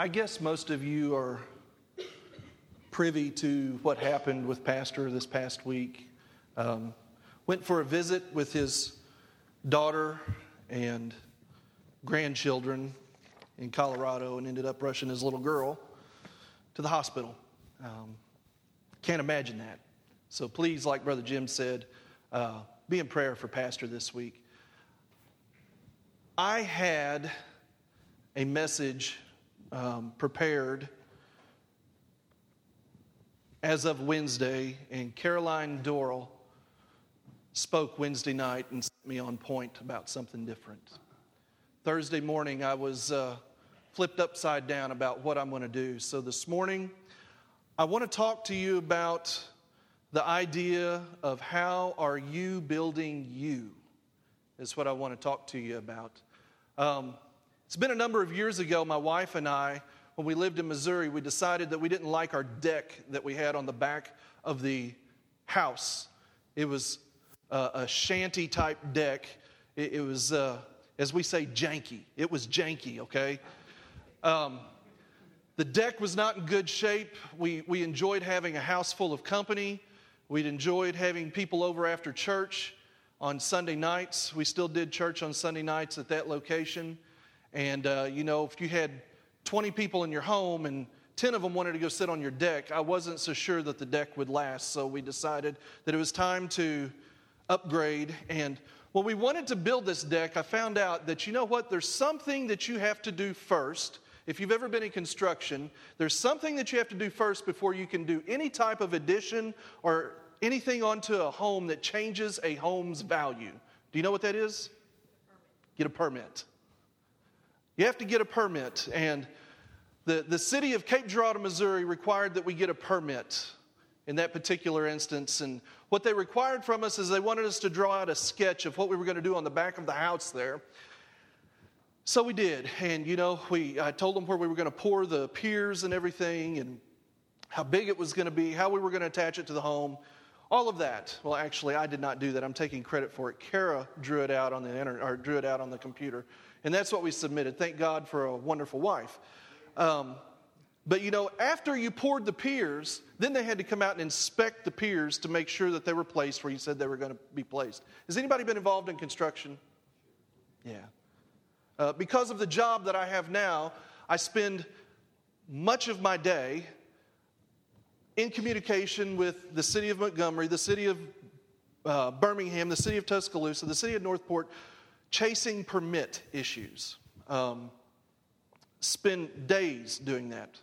I guess most of you are privy to what happened with Pastor this past week. Went for a visit with his daughter and grandchildren in Colorado and ended up rushing his little girl to the hospital. Can't imagine that. So please, like Brother Jim said, be in prayer for Pastor this week. I had a message prepared as of Wednesday, and Caroline Doral spoke Wednesday night and set me on point about something different. Thursday morning, I was flipped upside down about what I'm going to do. So this morning, I want to talk to you about the idea of how are you building you is what I want to talk to you about. It's been a number of years ago, my wife and I, when we lived in Missouri, we decided that we didn't like our deck that we had on the back of the house. It was a shanty-type deck. It was, as we say, janky. It was janky, okay? The deck was not in good shape. We enjoyed having a house full of company. We'd enjoyed having people over after church on Sunday nights. We still did church on Sunday nights at that location. And, you know, if you had 20 people in your home and 10 of them wanted to go sit on your deck, I wasn't so sure that the deck would last. So we decided that it was time to upgrade. And when we wanted to build this deck, I found out that, you know what, there's something that you have to do first. If you've ever been in construction, there's something that you have to do first before you can do any type of addition or anything onto a home that changes a home's value. Do you know what that is? Get a permit. You have to get a permit, and the city of Cape Girardeau, Missouri required that we get a permit in that particular instance, and what they required from us is they wanted us to draw out a sketch of what we were going to do on the back of the house there. So we did, and you know, I told them where we were going to pour the piers and everything, and how big it was going to be, how we were going to attach it to the home, all of that. Well, actually, I did not do that. I'm taking credit for it. Kara drew it out on the internet, or drew it out on the computer, and that's what we submitted. Thank God for a wonderful wife. But you know, after you poured the piers, then they had to come out and inspect the piers to make sure that they were placed where you said they were going to be placed. Has anybody been involved in construction? Yeah. Because of the job that I have now, I spend much of my day in communication with the city of Montgomery, the city of Birmingham, the city of Tuscaloosa, the city of Northport, chasing permit issues. Spend days doing that.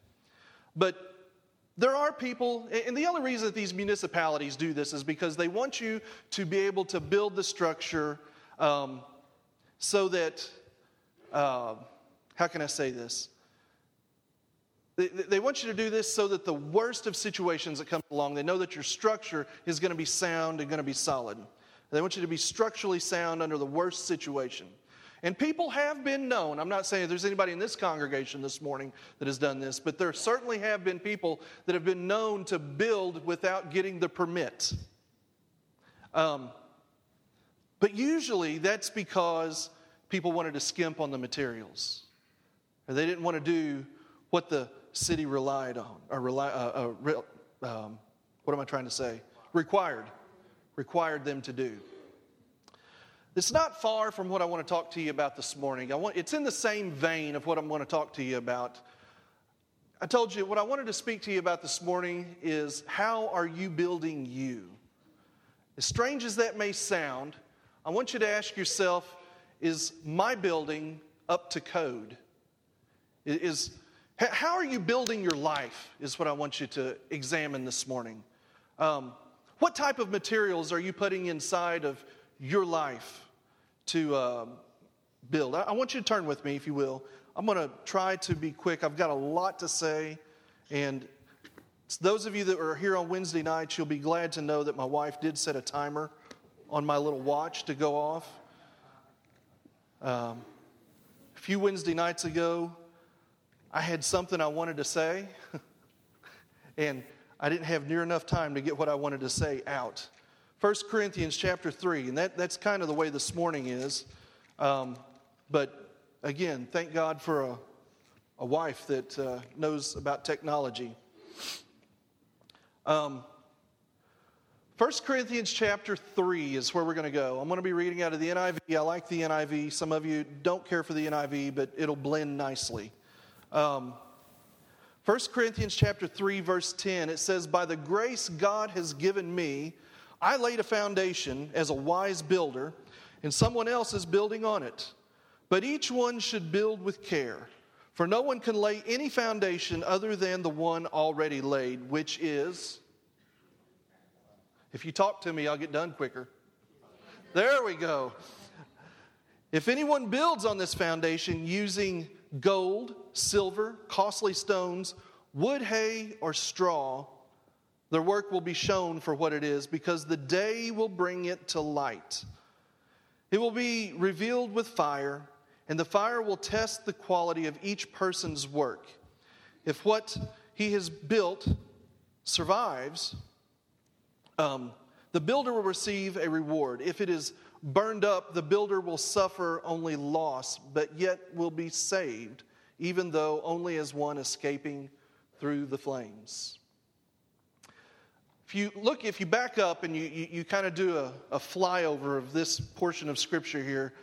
But there are people, and the only reason that these municipalities do this is because they want you to be able to build the structure so that... how can I say this? They want you to do this so that the worst of situations that come along, they know that your structure is going to be sound and going to be solid. They want you to be structurally sound under the worst situation. And people have been known, I'm not saying there's anybody in this congregation this morning that has done this, but there certainly have been people that have been known to build without getting the permit. But usually that's because people wanted to skimp on the materials. They didn't want to do what the city relied on. What am I trying to say? Required them to do. It's not far from what I want to talk to you about this morning. It's in the same vein of what I'm going to talk to you about. I told you what I wanted to speak to you about this morning is how are you building you? As strange as that may sound, I want you to ask yourself, is my building up to code? How are you building your life is what I want you to examine this morning. What type of materials are you putting inside of your life to build? I want you to turn with me, if you will. I'm going to try to be quick. I've got a lot to say. And those of you that are here on Wednesday nights, you'll be glad to know that my wife did set a timer on my little watch to go off. A few Wednesday nights ago, I had something I wanted to say, and I didn't have near enough time to get what I wanted to say out. 1 Corinthians chapter 3, and that's kind of the way this morning is. But again, thank God for a a wife that knows about technology. 1 Corinthians chapter 3 is where we're going to go. I'm going to be reading out of the NIV. I like the NIV. Some of you don't care for the NIV, but it'll blend nicely. 1 Corinthians chapter 3, verse 10, it says, "By the grace God has given me, I laid a foundation as a wise builder, and someone else is building on it. But each one should build with care, for no one can lay any foundation other than the one already laid, which is..." If you talk to me, I'll get done quicker. There we go. "If anyone builds on this foundation using gold, silver, costly stones, wood, hay, or straw, their work will be shown for what it is, because the day will bring it to light. It will be revealed with fire, and the fire will test the quality of each person's work. If what he has built survives, the builder will receive a reward. If it is burned up, the builder will suffer only loss, but yet will be saved, even though only as one escaping through the flames." If you back up and you kind of do a flyover of this portion of Scripture here,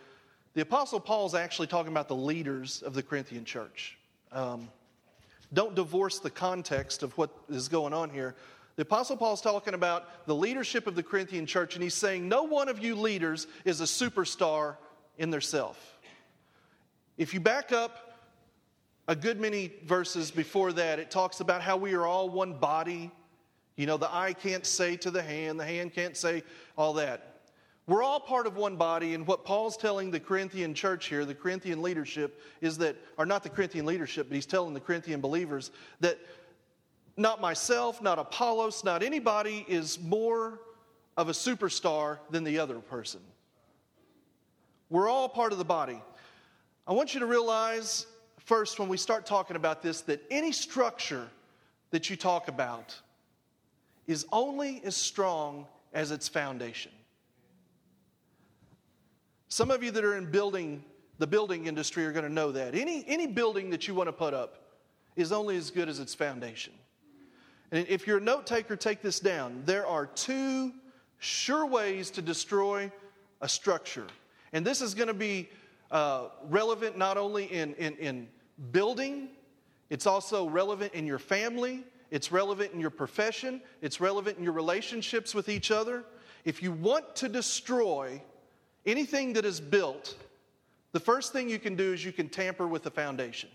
the Apostle Paul's actually talking about the leaders of the Corinthian church. Don't divorce the context of what is going on here. The Apostle Paul's talking about the leadership of the Corinthian church, and he's saying, no one of you leaders is a superstar in their self. If you back up a good many verses before that, it talks about how we are all one body. You know, the eye can't say to the hand can't say all that. We're all part of one body, and what Paul's telling the Corinthian church here, the Corinthian leadership, is that, or not the Corinthian leadership, but he's telling the Corinthian believers that not myself, not Apollos, not anybody is more of a superstar than the other person. We're all part of the body. I want you to realize first when we start talking about this that any structure that you talk about is only as strong as its foundation. Some of you that are in the building industry are going to know that. Any building that you want to put up is only as good as its foundation. And if you're a note taker, take this down. There are two sure ways to destroy a structure. And this is going to be relevant not only in building, it's also relevant in your family, it's relevant in your profession, it's relevant in your relationships with each other. If you want to destroy anything that is built, the first thing you can do is you can tamper with the foundation.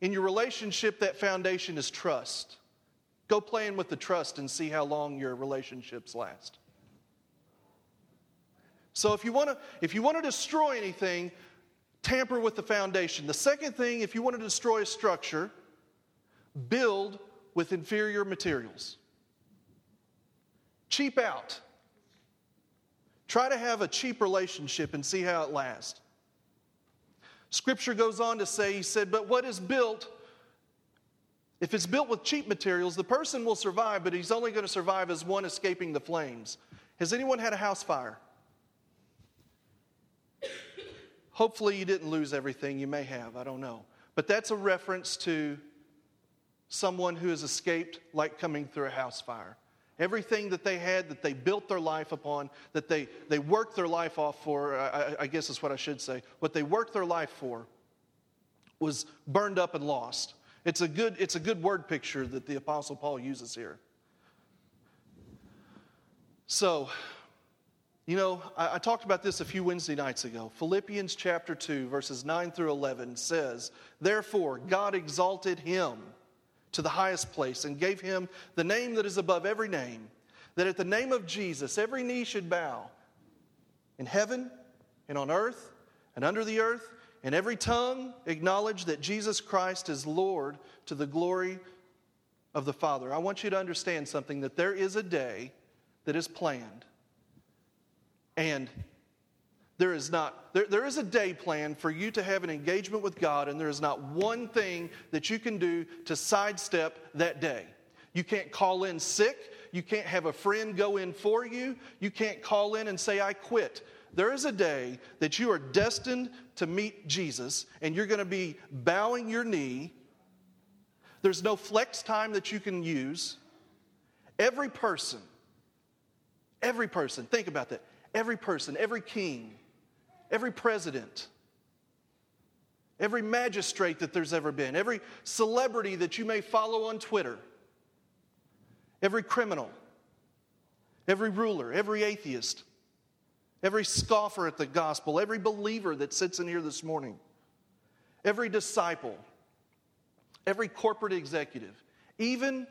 In your relationship, that foundation is trust. Go playing with the trust and see how long your relationships last. So if you want to destroy anything, tamper with the foundation. The second thing, if you want to destroy a structure, build with inferior materials. Cheap out. Try to have a cheap relationship and see how it lasts. Scripture goes on to say, he said, but what is built, if it's built with cheap materials, the person will survive, but he's only going to survive as one escaping the flames. Has anyone had a house fire? Hopefully you didn't lose everything. You may have, I don't know. But that's a reference to someone who has escaped like coming through a house fire. Everything that they had, that they built their life upon, that they worked their life off for, I guess is what I should say, what they worked their life for was burned up and lost. It's a good word picture that the Apostle Paul uses here. So, you know, I talked about this a few Wednesday nights ago. Philippians chapter 2, verses 9 through 11 says, "Therefore God exalted him to the highest place, and gave him the name that is above every name, that at the name of Jesus every knee should bow, in heaven and on earth and under the earth, and every tongue acknowledge that Jesus Christ is Lord, to the glory of the Father." I want you to understand something, that there is a day that is planned, and there is a day plan for you to have an engagement with God, and there is not one thing that you can do to sidestep that day. You can't call in sick. You can't have a friend go in for you. You can't call in and say, I quit. there is a day that you are destined to meet Jesus, and you're going to be bowing your knee. There's no flex time that you can use. Every person, think about that. Every person, every king, every president, every magistrate that there's ever been, every celebrity that you may follow on Twitter, every criminal, every ruler, every atheist, every scoffer at the gospel, every believer that sits in here this morning, every disciple, every corporate executive, even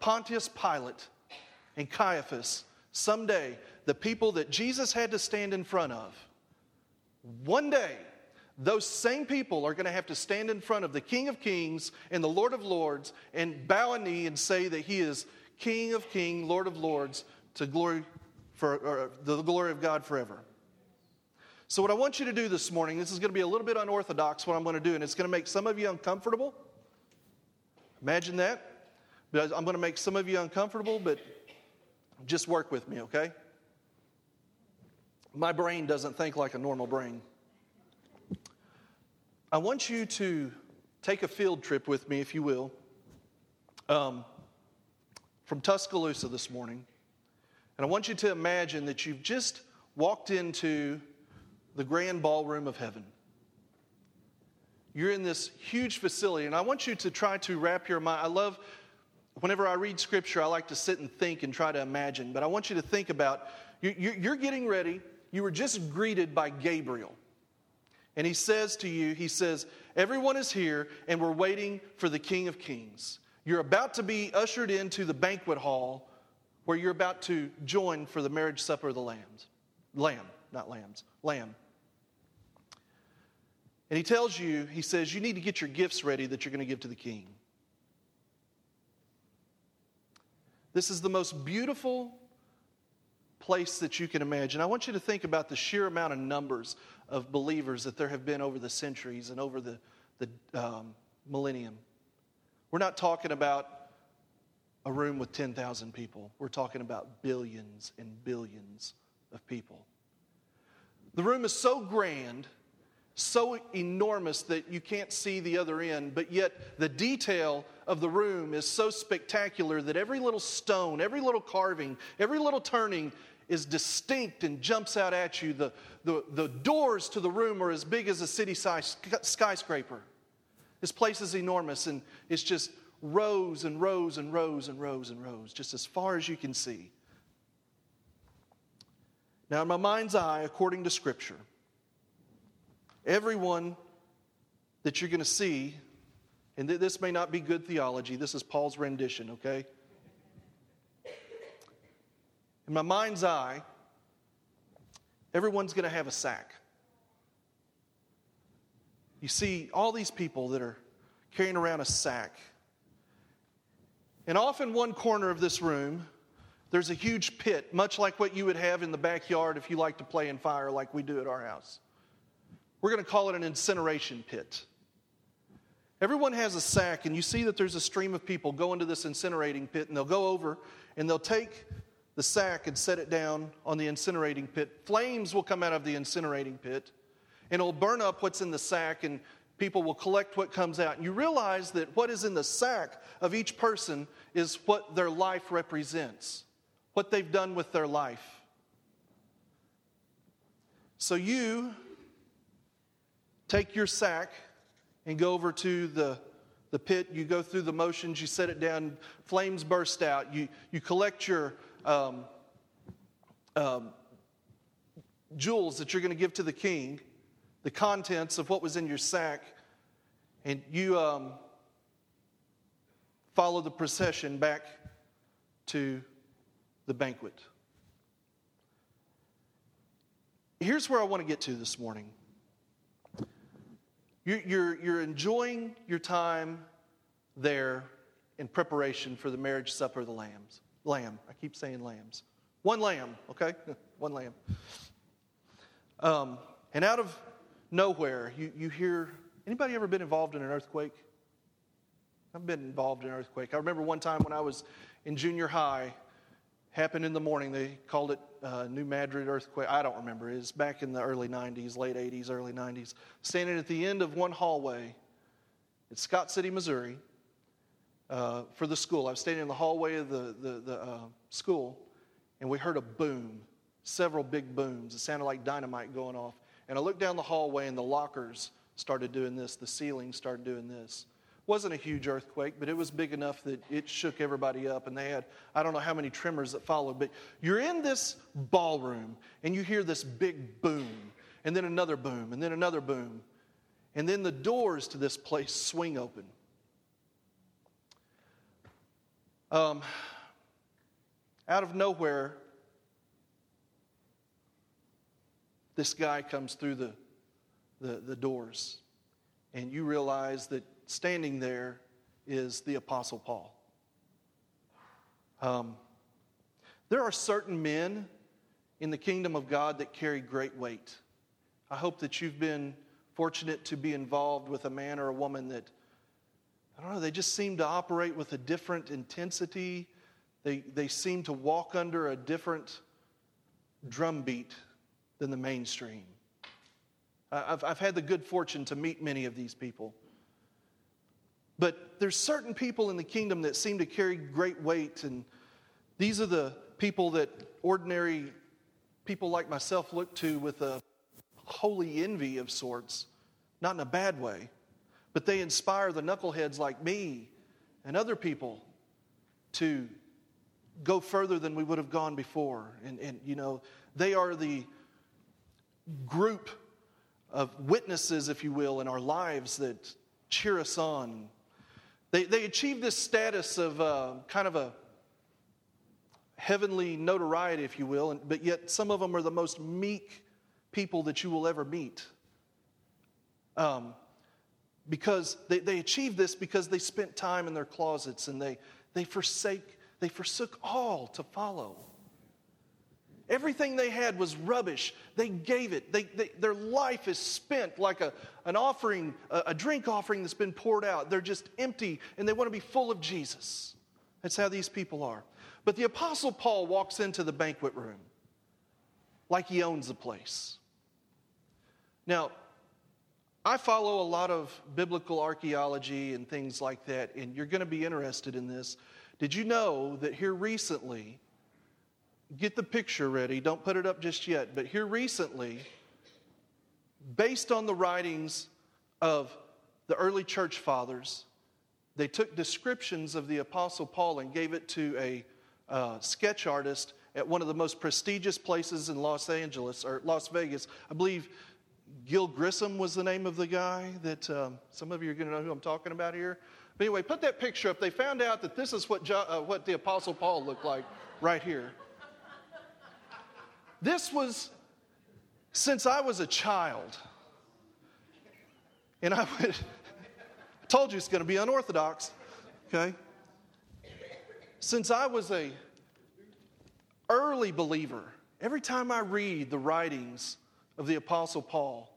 Pontius Pilate and Caiaphas, someday the people that Jesus had to stand in front of, one day, those same people are going to have to stand in front of the King of Kings and the Lord of Lords and bow a knee and say that he is King of Kings, Lord of Lords, to glory for the glory of God forever. So what I want you to do this morning, this is going to be a little bit unorthodox what I'm going to do, and it's going to make some of you uncomfortable. Imagine that. But I'm going to make some of you uncomfortable, but just work with me, okay? My brain doesn't think like a normal brain. I want you to take a field trip with me, if you will, from Tuscaloosa this morning. And I want you to imagine that you've just walked into the grand ballroom of heaven. You're in this huge facility, and I want you to try to wrap your mind. I love, whenever I read Scripture, I like to sit and think and try to imagine. But I want you to think about, you're getting ready. You were just greeted by Gabriel. And he says to you, everyone is here and we're waiting for the King of Kings. You're about to be ushered into the banquet hall where you're about to join for the marriage supper of the lambs. Lamb. And he tells you, he says, you need to get your gifts ready that you're going to give to the king. This is the most beautiful place that you can imagine. I want you to think about the sheer amount of numbers of believers that there have been over the centuries and over the millennium. We're not talking about a room with 10,000 people. We're talking about billions and billions of people. The room is so grand, so enormous that you can't see the other end, but yet the detail of the room is so spectacular that every little stone, every little carving, every little turning is distinct and jumps out at you. The doors to the room are as big as a city-sized skyscraper. This place is enormous, and it's just rows and rows and rows and rows and rows, just as far as you can see. Now, in my mind's eye, according to Scripture, everyone that you're going to see, and this may not be good theology, this is Paul's rendition, okay? In my mind's eye, everyone's going to have a sack. You see all these people that are carrying around a sack. And off in one corner of this room, there's a huge pit, much like what you would have in the backyard if you like to play in fire like we do at our house. We're going to call it an incineration pit. Everyone has a sack, and you see that there's a stream of people go into this incinerating pit, and they'll go over, and they'll take the sack and set it down on the incinerating pit. Flames will come out of the incinerating pit, and it'll burn up what's in the sack, and people will collect what comes out. And you realize that what is in the sack of each person is what their life represents, what they've done with their life. So you take your sack and go over to the pit. You go through the motions. You set it down. Flames burst out. You collect your jewels that you're going to give to the king, the contents of what was in your sack, and you follow the procession back to the banquet. Here's where I want to get to this morning. You're enjoying your time there in preparation for the marriage supper of the lambs. Lamb. I keep saying lambs. One lamb, okay? One lamb. And out of nowhere, you hear, anybody ever been involved in an earthquake? I've been involved in an earthquake. I remember one time when I was in junior high happened in the morning. They called it New Madrid earthquake. I don't remember. It was back in the early 90s, late 80s, early 90s. Standing at the end of one hallway in Scott City, Missouri, for the school. I was standing in the hallway of the school, and we heard a boom, several big booms. It sounded like dynamite going off. And I looked down the hallway, and the lockers started doing this. The ceiling started doing this. Wasn't a huge earthquake, but it was big enough that it shook everybody up, and they had, I don't know how many tremors that followed, but you're in this ballroom, and you hear this big boom, and then another boom, and then another boom, and then the doors to this place swing open. Out of nowhere, this guy comes through the doors, and you realize that standing there is the Apostle Paul. There are certain men in the kingdom of God that carry great weight. I hope that you've been fortunate to be involved with a man or a woman that, I don't know, they just seem to operate with a different intensity. They seem to walk under a different drumbeat than the mainstream. I've had the good fortune to meet many of these people. But there's certain people in the kingdom that seem to carry great weight, and these are the people that ordinary people like myself look to with a holy envy of sorts, not in a bad way, but they inspire the knuckleheads like me and other people to go further than we would have gone before. And you know, they are the group of witnesses, if you will, in our lives that cheer us on. They achieve this status of kind of a heavenly notoriety, if you will, but yet some of them are the most meek people that you will ever meet. Because they achieve this because they spent time in their closets, and they forsook all to follow. Everything they had was rubbish. They gave it. Their life is spent like an offering, a drink offering that's been poured out. They're just empty, and they want to be full of Jesus. That's how these people are. But the Apostle Paul walks into the banquet room like he owns the place. Now, I follow a lot of biblical archaeology and things like that, and you're going to be interested in this. Did you know that here recently... Get the picture ready. Don't put it up just yet. But here recently, based on the writings of the early church fathers, they took descriptions of the Apostle Paul and gave it to a sketch artist at one of the most prestigious places in Los Angeles, or Las Vegas. I believe Gil Grissom was the name of the guy that some of you are going to know who I'm talking about here. But anyway, put that picture up. They found out that this is what the Apostle Paul looked like right here. This was since I was a child. And I told you it's going to be unorthodox, okay? Since I was a early believer, every time I read the writings of the Apostle Paul,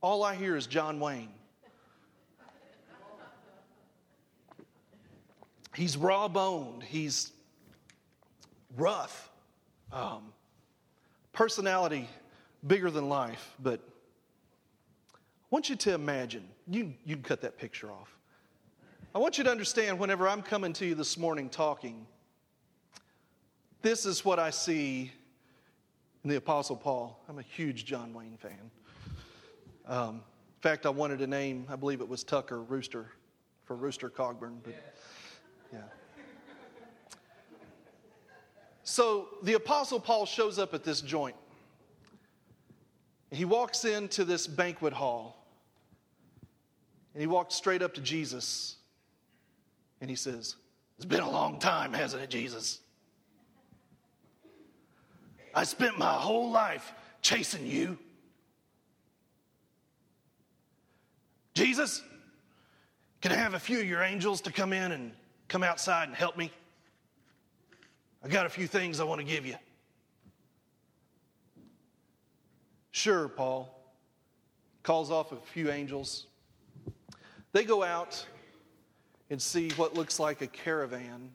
all I hear is John Wayne. He's raw-boned. He's rough. Personality bigger than life, but I want you to imagine. You can cut that picture off. I want you to understand whenever I'm coming to you this morning talking, this is what I see in the Apostle Paul. I'm a huge John Wayne fan. In fact, I wanted a name. I believe it was Tucker Rooster for Rooster Cogburn. But yeah. So the Apostle Paul shows up at this joint. He walks into this banquet hall. And he walks straight up to Jesus. And he says, "It's been a long time, hasn't it, Jesus? I spent my whole life chasing you. Jesus, can I have a few of your angels to come in and come outside and help me? I got a few things I want to give you." "Sure, Paul." Calls off a few angels. They go out and see what looks like a caravan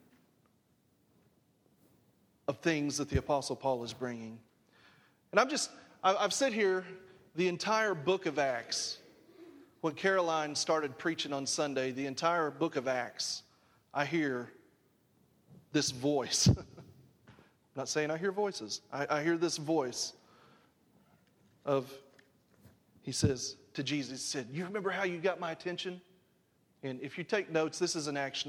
of things that the Apostle Paul is bringing. And I've sat here the entire book of Acts. When Caroline started preaching on Sunday, the entire book of Acts, I hear this voice. I'm not saying I hear voices. I hear this voice of, he says to Jesus, he said, "You remember how you got my attention?" And if you take notes, this is in Acts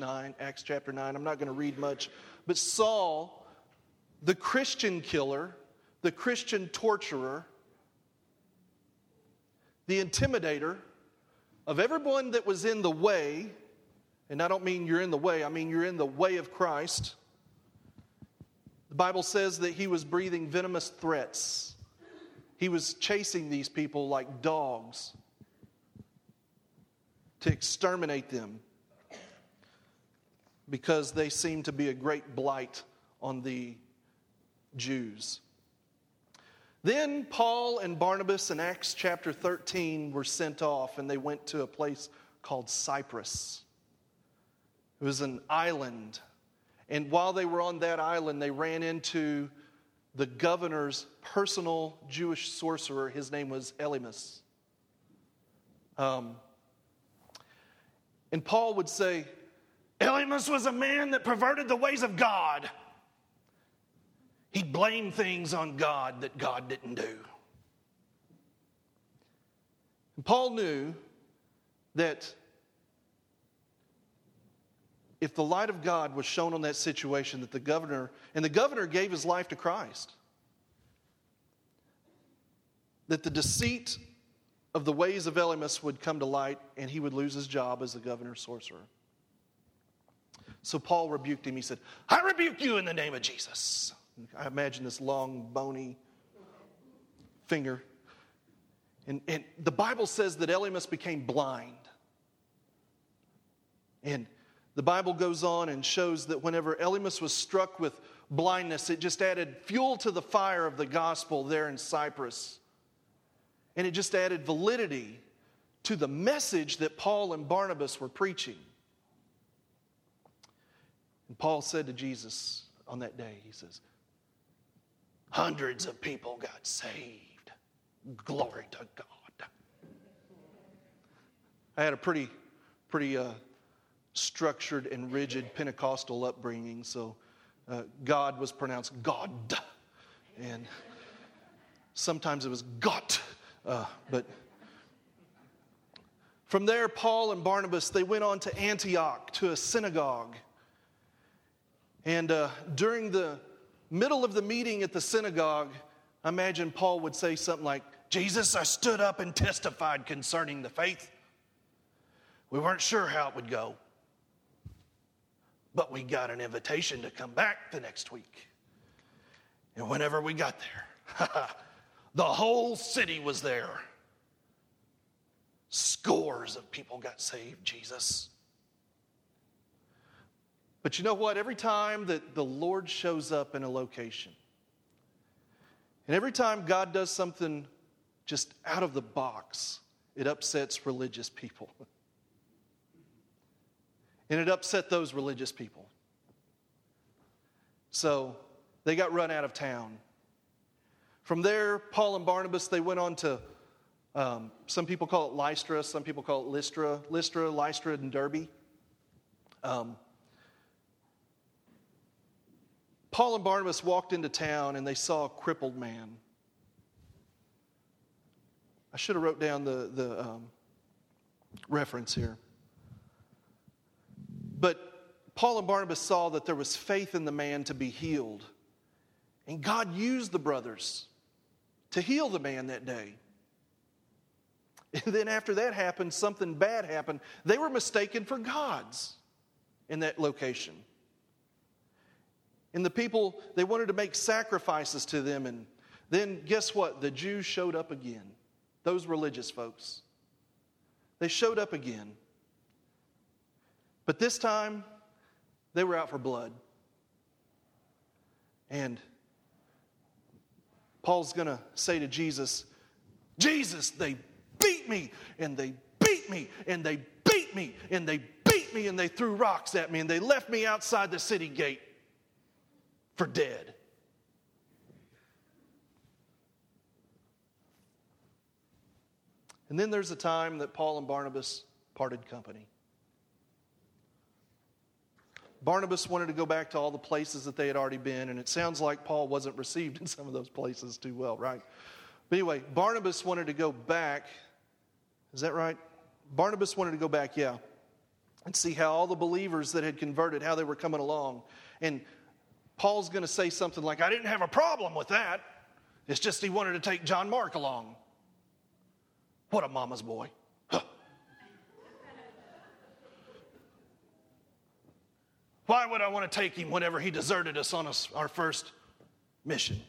chapter 9. I'm not going to read much. But Saul, the Christian killer, the Christian torturer, the intimidator of everyone that was in the way, and I don't mean you're in the way, I mean you're in the way of Christ. The Bible says that he was breathing venomous threats. He was chasing these people like dogs to exterminate them because they seemed to be a great blight on the Jews. Then Paul and Barnabas in Acts chapter 13 were sent off, and they went to a place called Cyprus. It was an island. And while they were on that island, they ran into the governor's personal Jewish sorcerer. His name was Elymas. And Paul would say, "Elymas was a man that perverted the ways of God. He blamed things on God that God didn't do." And Paul knew that if the light of God was shown on that situation, that the governor gave his life to Christ, that the deceit of the ways of Elymas would come to light and he would lose his job as the governor's sorcerer. So Paul rebuked him. He said, "I rebuke you in the name of Jesus." I imagine this long, bony finger. And the Bible says that Elymas became blind. And the Bible goes on and shows that whenever Elymas was struck with blindness, it just added fuel to the fire of the gospel there in Cyprus. And it just added validity to the message that Paul and Barnabas were preaching. And Paul said to Jesus on that day, he says, "Hundreds of people got saved. Glory to God." I had a pretty structured and rigid Pentecostal upbringing, so God was pronounced God, and sometimes it was got. But from there, Paul and Barnabas, they went on to Antioch to a synagogue, and during the middle of the meeting at the synagogue, I imagine Paul would say something like, "Jesus, I stood up and testified concerning the faith. We weren't sure how it would go, but we got an invitation to come back the next week. And whenever we got there, the whole city was there. Scores of people got saved, Jesus." But you know what? Every time that the Lord shows up in a location, and every time God does something just out of the box, it upsets religious people. And it upset those religious people. So they got run out of town. From there, Paul and Barnabas, they went on to, some people call it Lystra, some people call it Lystra, Lystra, and Derby. Paul and Barnabas walked into town and they saw a crippled man. I should have wrote down the reference here. But Paul and Barnabas saw that there was faith in the man to be healed. And God used the brothers to heal the man that day. And then after that happened, something bad happened. They were mistaken for gods in that location. And the people, they wanted to make sacrifices to them. And then guess what? The Jews showed up again. Those religious folks. They showed up again. But this time, they were out for blood. And Paul's going to say to Jesus, "Jesus, they beat me, and they beat me, and they beat me, and they beat me, and they threw rocks at me, and they left me outside the city gate for dead. And then there's the time that Paul and Barnabas parted company. Barnabas wanted to go back to all the places that they had already been, and it sounds like Paul wasn't received in some of those places too well, right? But anyway, Barnabas wanted to go back. Is that right? Barnabas wanted to go back, yeah, and see how all the believers that had converted, how they were coming along. And Paul's going to say something like, I didn't have a problem with that. It's just he wanted to take John Mark along. What a mama's boy. Huh. Why would I want to take him whenever he deserted us on our first mission?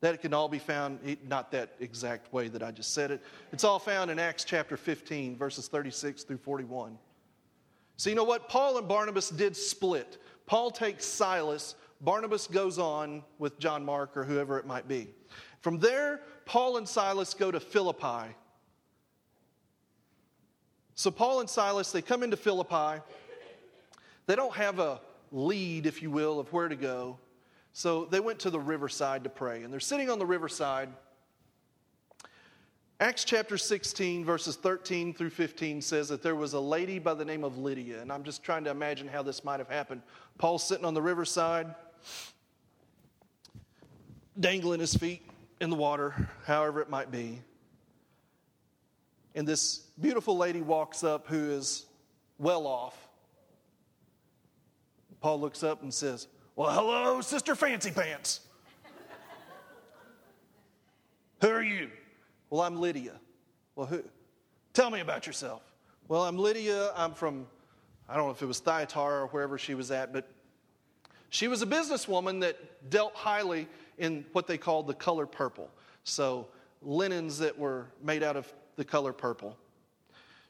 That can all be found, not that exact way that I just said it. It's all found in Acts chapter 15, verses 36 through 41. So you know what? Paul and Barnabas did split. Paul takes Silas. Barnabas goes on with John Mark or whoever it might be. From there, Paul and Silas go to Philippi. So Paul and Silas, they come into Philippi. They don't have a lead, if you will, of where to go. So they went to the riverside to pray, and they're sitting on the riverside. Acts chapter 16, verses 13 through 15 says that there was a lady by the name of Lydia, and I'm just trying to imagine how this might have happened. Paul's sitting on the riverside, dangling his feet in the water, however it might be. And this beautiful lady walks up who is well off. Paul looks up and says, well, hello, Sister Fancy Pants. Who are you? Well, I'm Lydia. Well, who? Tell me about yourself. Well, I'm Lydia. I'm from, I don't know if it was Thyatira or wherever she was at, but she was a businesswoman that dealt highly in what they called the color purple. So linens that were made out of the color purple.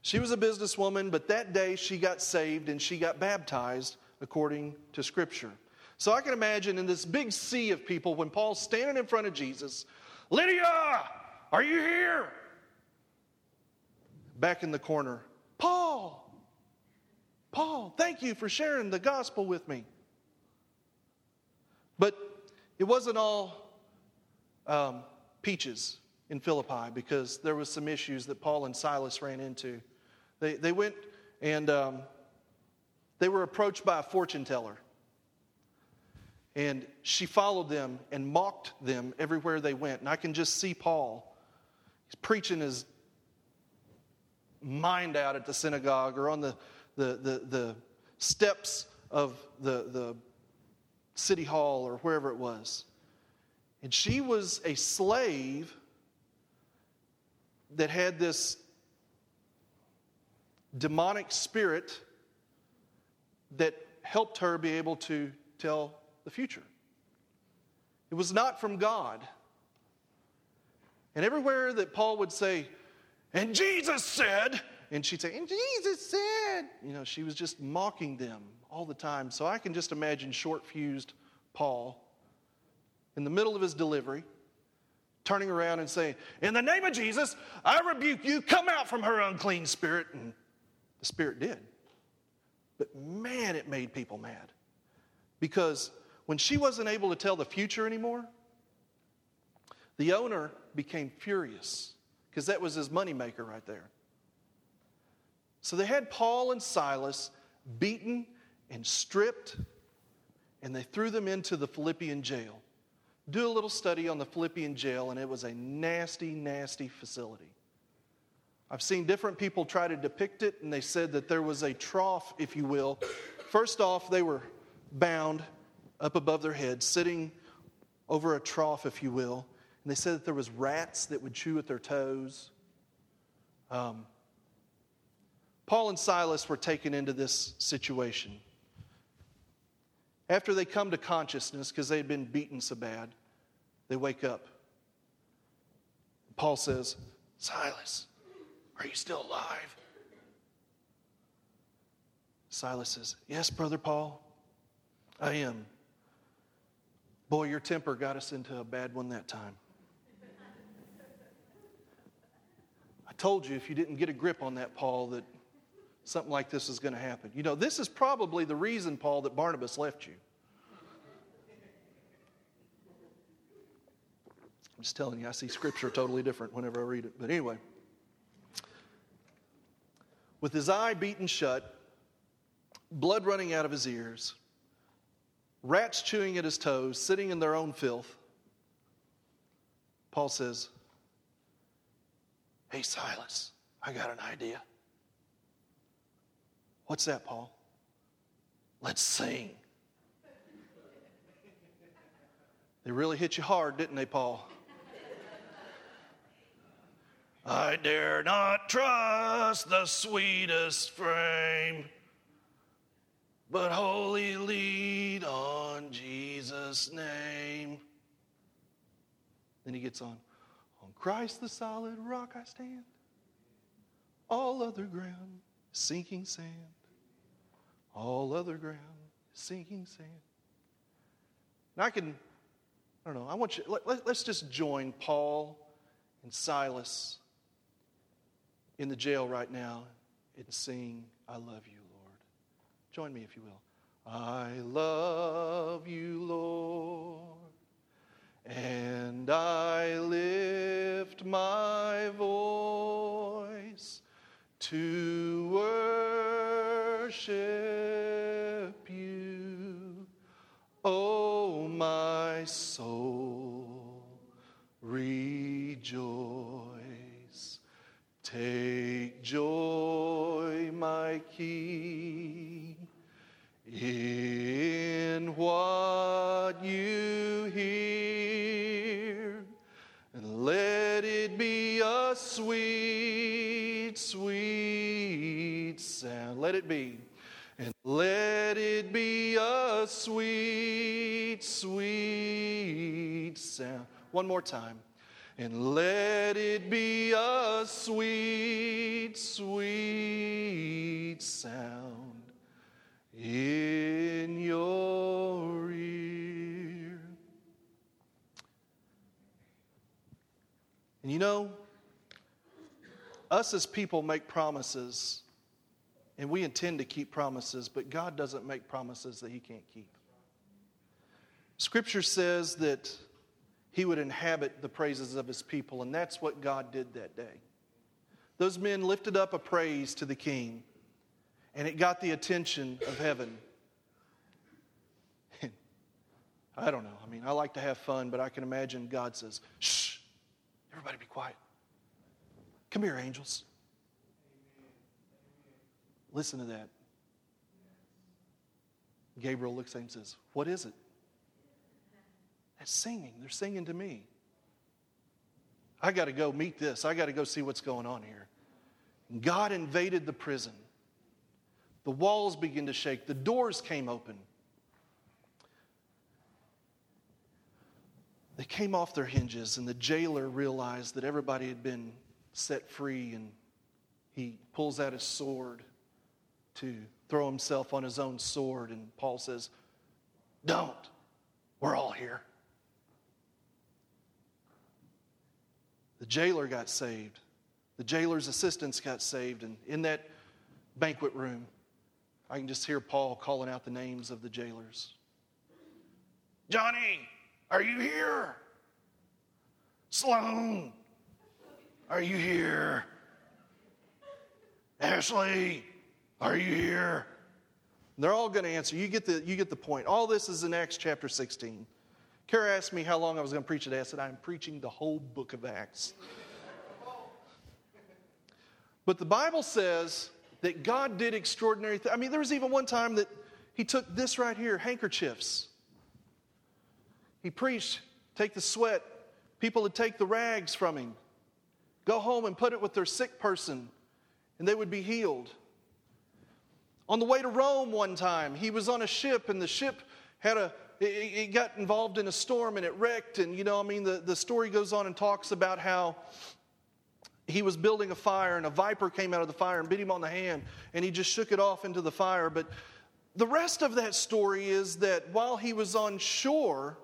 She was a businesswoman, but that day she got saved and she got baptized according to Scripture. So I can imagine in this big sea of people, when Paul's standing in front of Jesus, Lydia, are you here? Back in the corner, Paul, thank you for sharing the gospel with me. But it wasn't all peaches in Philippi, because there was some issues that Paul and Silas ran into. They went and they were approached by a fortune teller. And she followed them and mocked them everywhere they went. And I can just see Paul. He's preaching his mind out at the synagogue or on the steps of the city hall or wherever it was. And she was a slave that had this demonic spirit that helped her be able to tell the future. It was not from God. And everywhere that Paul would say, and Jesus said, and she'd say, and Jesus said, she was just mocking them all the time. So I can just imagine short-fused Paul in the middle of his delivery, turning around and saying, in the name of Jesus, I rebuke you, come out from her unclean spirit. And the spirit did. But man, it made people mad. Because when she wasn't able to tell the future anymore, the owner became furious because that was his moneymaker right there. So they had Paul and Silas beaten and stripped, and they threw them into the Philippian jail. Do a little study on the Philippian jail, and it was a nasty, nasty facility. I've seen different people try to depict it, and they said that there was a trough, if you will. First off, they were bound up above their heads, sitting over a trough, if you will. And they said that there was rats that would chew at their toes. Paul and Silas were taken into this situation. After they come to consciousness, because they had been beaten so bad, they wake up. Paul says, Silas, are you still alive? Silas says, yes, Brother Paul, I am. Boy, your temper got us into a bad one that time. I told you if you didn't get a grip on that, Paul, that something like this is going to happen. This is probably the reason, Paul, that Barnabas left you. I'm just telling you, I see Scripture totally different whenever I read it. But anyway, with his eye beaten shut, blood running out of his ears, rats chewing at his toes, sitting in their own filth, Paul says, "Hey, Silas, I got an idea." "What's that, Paul?" "Let's sing." They really hit you hard, didn't they, Paul? "I dare not trust the sweetest frame, but wholly lead on Jesus' name." Then he gets on Christ the solid rock I stand, all other ground is sinking sand, all other ground is sinking sand. And I want you, let's just join Paul and Silas in the jail right now and sing, "I love you, Lord." Join me if you will. I love you, Lord, and I lift my voice to worship you. Oh, my soul, rejoice. Take joy, my King, in what you hear, and let it be a sweet, sweet sound. Let it be. And let it be a sweet, sweet sound. One more time. And let it be a sweet, sweet sound in your ear. And us as people make promises, and we intend to keep promises, but God doesn't make promises that he can't keep. Scripture says that he would inhabit the praises of his people, and that's what God did that day. Those men lifted up a praise to the king, and it got the attention of heaven. I don't know. I like to have fun, but I can imagine God says, "Shh, everybody be quiet. Come here, angels. Listen to that." Gabriel looks at him and says, "What is it?" "That's singing. They're singing to me. I got to go meet this. I got to go see what's going on here." And God invaded the prison. The walls began to shake. The doors came open. They came off their hinges, and the jailer realized that everybody had been set free, and he pulls out his sword to throw himself on his own sword. And Paul says, "Don't. We're all here." The jailer got saved. The jailer's assistants got saved. And in that banquet room, I can just hear Paul calling out the names of the jailers. "Johnny, are you here? Sloan, are you here? Ashley, are you here?" And they're all going to answer. You get the point. All this is in Acts chapter 16. Kara asked me how long I was going to preach today. I said, "I'm preaching the whole book of Acts." But the Bible says that God did extraordinary things. There was even one time that he took this right here, handkerchiefs. He preached, take the sweat. People would take the rags from him, go home and put it with their sick person, and they would be healed. On the way to Rome one time, he was on a ship, and the ship it got involved in a storm, and it wrecked. And the story goes on and talks about how he was building a fire, and a viper came out of the fire and bit him on the hand, and he just shook it off into the fire. But the rest of that story is that while he was on shore,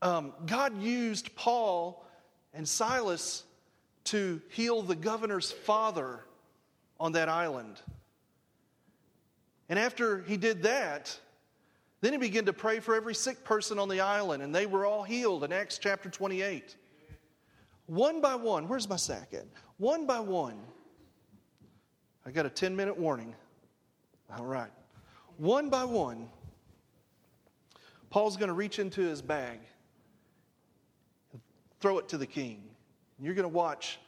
God used Paul and Silas to heal the governor's father on that island. And after he did that, then he began to pray for every sick person on the island, and they were all healed in Acts chapter 28. One by one, where's my sack at? One by one, I got a 10-minute warning. All right. One by one, Paul's going to reach into his bag and throw it to the king. You're going to watch.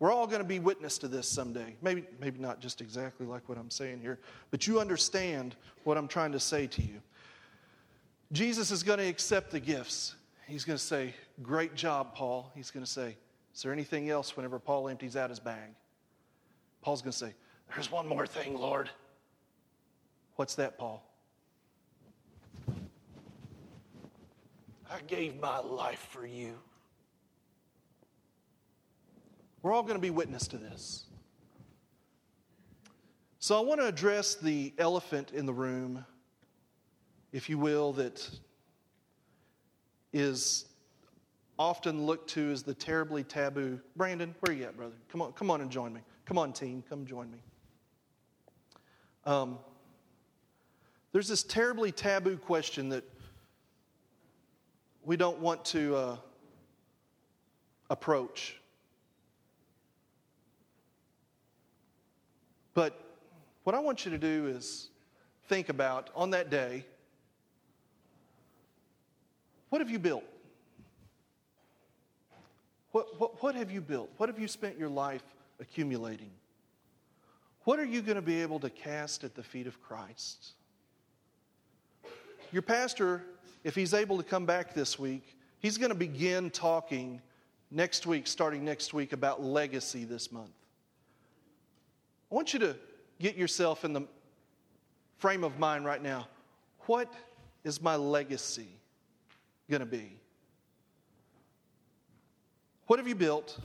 We're all going to be witness to this someday. Maybe not just exactly like what I'm saying here, but you understand what I'm trying to say to you. Jesus is going to accept the gifts. He's going to say, great job, Paul. He's going to say, is there anything else whenever Paul empties out his bag? Paul's going to say, there's one more thing, Lord. What's that, Paul? I gave my life for you. We're all going to be witness to this. So I want to address the elephant in the room, if you will, that is often looked to as the terribly taboo. Brandon, where you at, brother? Come on and join me. Come on, team, come join me. There's this terribly taboo question that we don't want to approach. But what I want you to do is think about, on that day, what have you built? What have you built? What have you spent your life accumulating? What are you going to be able to cast at the feet of Christ? Your pastor, if he's able to come back this week, he's going to begin talking next week, starting next week, about legacy this month. I want you to get yourself in the frame of mind right now. What is my legacy going to be? What have you built?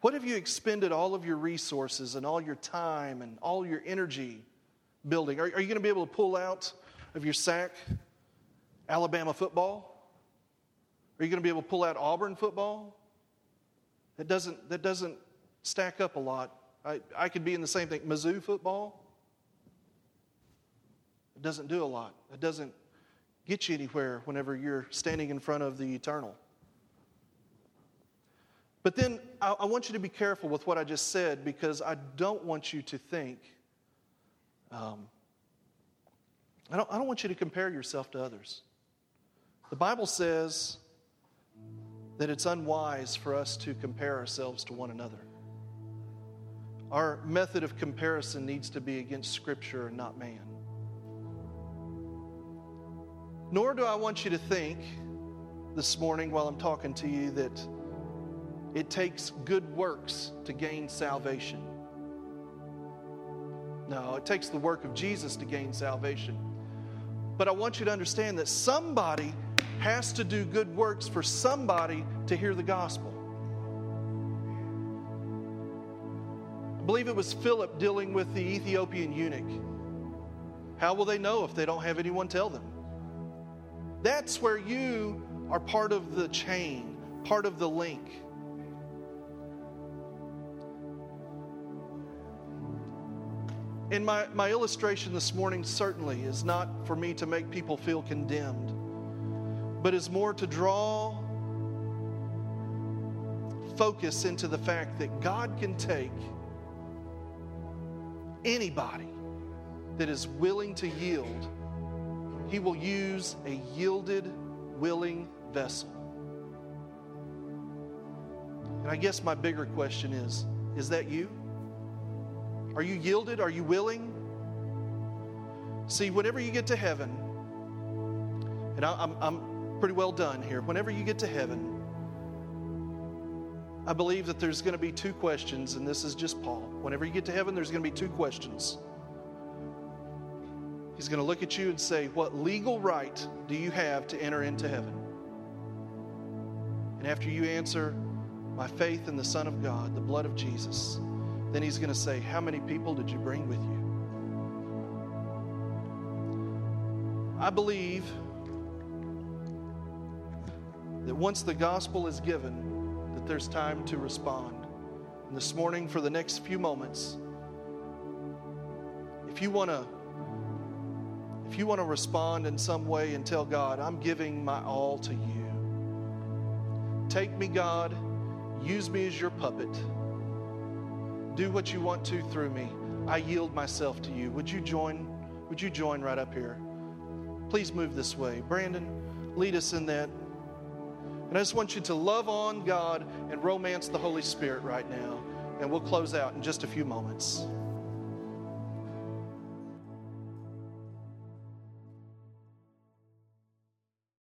What have you expended all of your resources and all your time and all your energy building? Are you going to be able to pull out of your sack Alabama football? Are you going to be able to pull out Auburn football? That doesn't stack up a lot. I could be in the same thing. Mizzou football? It doesn't do a lot. It doesn't get you anywhere whenever you're standing in front of the eternal. But then I want you to be careful with what I just said, because I don't want you to think, I don't want you to compare yourself to others. The Bible says that it's unwise for us to compare ourselves to one another. Our method of comparison needs to be against Scripture and not man. Nor do I want you to think this morning while I'm talking to you that it takes good works to gain salvation. No, it takes the work of Jesus to gain salvation. But I want you to understand that somebody has to do good works for somebody to hear the gospel. I believe it was Philip dealing with the Ethiopian eunuch. How will they know if they don't have anyone tell them? That's where you are part of the chain, part of the link. And my illustration this morning certainly is not for me to make people feel condemned, but is more to draw focus into the fact that God can take anybody that is willing to yield. He will use a yielded, willing vessel. And I guess my bigger question is that you? Are you yielded? Are you willing? See, whenever you get to heaven, and I'm pretty well done here, whenever you get to heaven, I believe that there's going to be two questions, and this is just Paul. Whenever you get to heaven, there's going to be two questions. He's going to look at you and say, what legal right do you have to enter into heaven? And after you answer, my faith in the Son of God, the blood of Jesus, then he's going to say, how many people did you bring with you? I believe that once the gospel is given, there's time to respond. And this morning, for the next few moments, if you want to respond in some way and tell God, I'm giving my all to you. Take me, God. Use me as your puppet. Do what you want to through me. I yield myself to you. Would you join right up here? Please move this way. Brandon, lead us in that. And I just want you to love on God and romance the Holy Spirit right now. And we'll close out in just a few moments.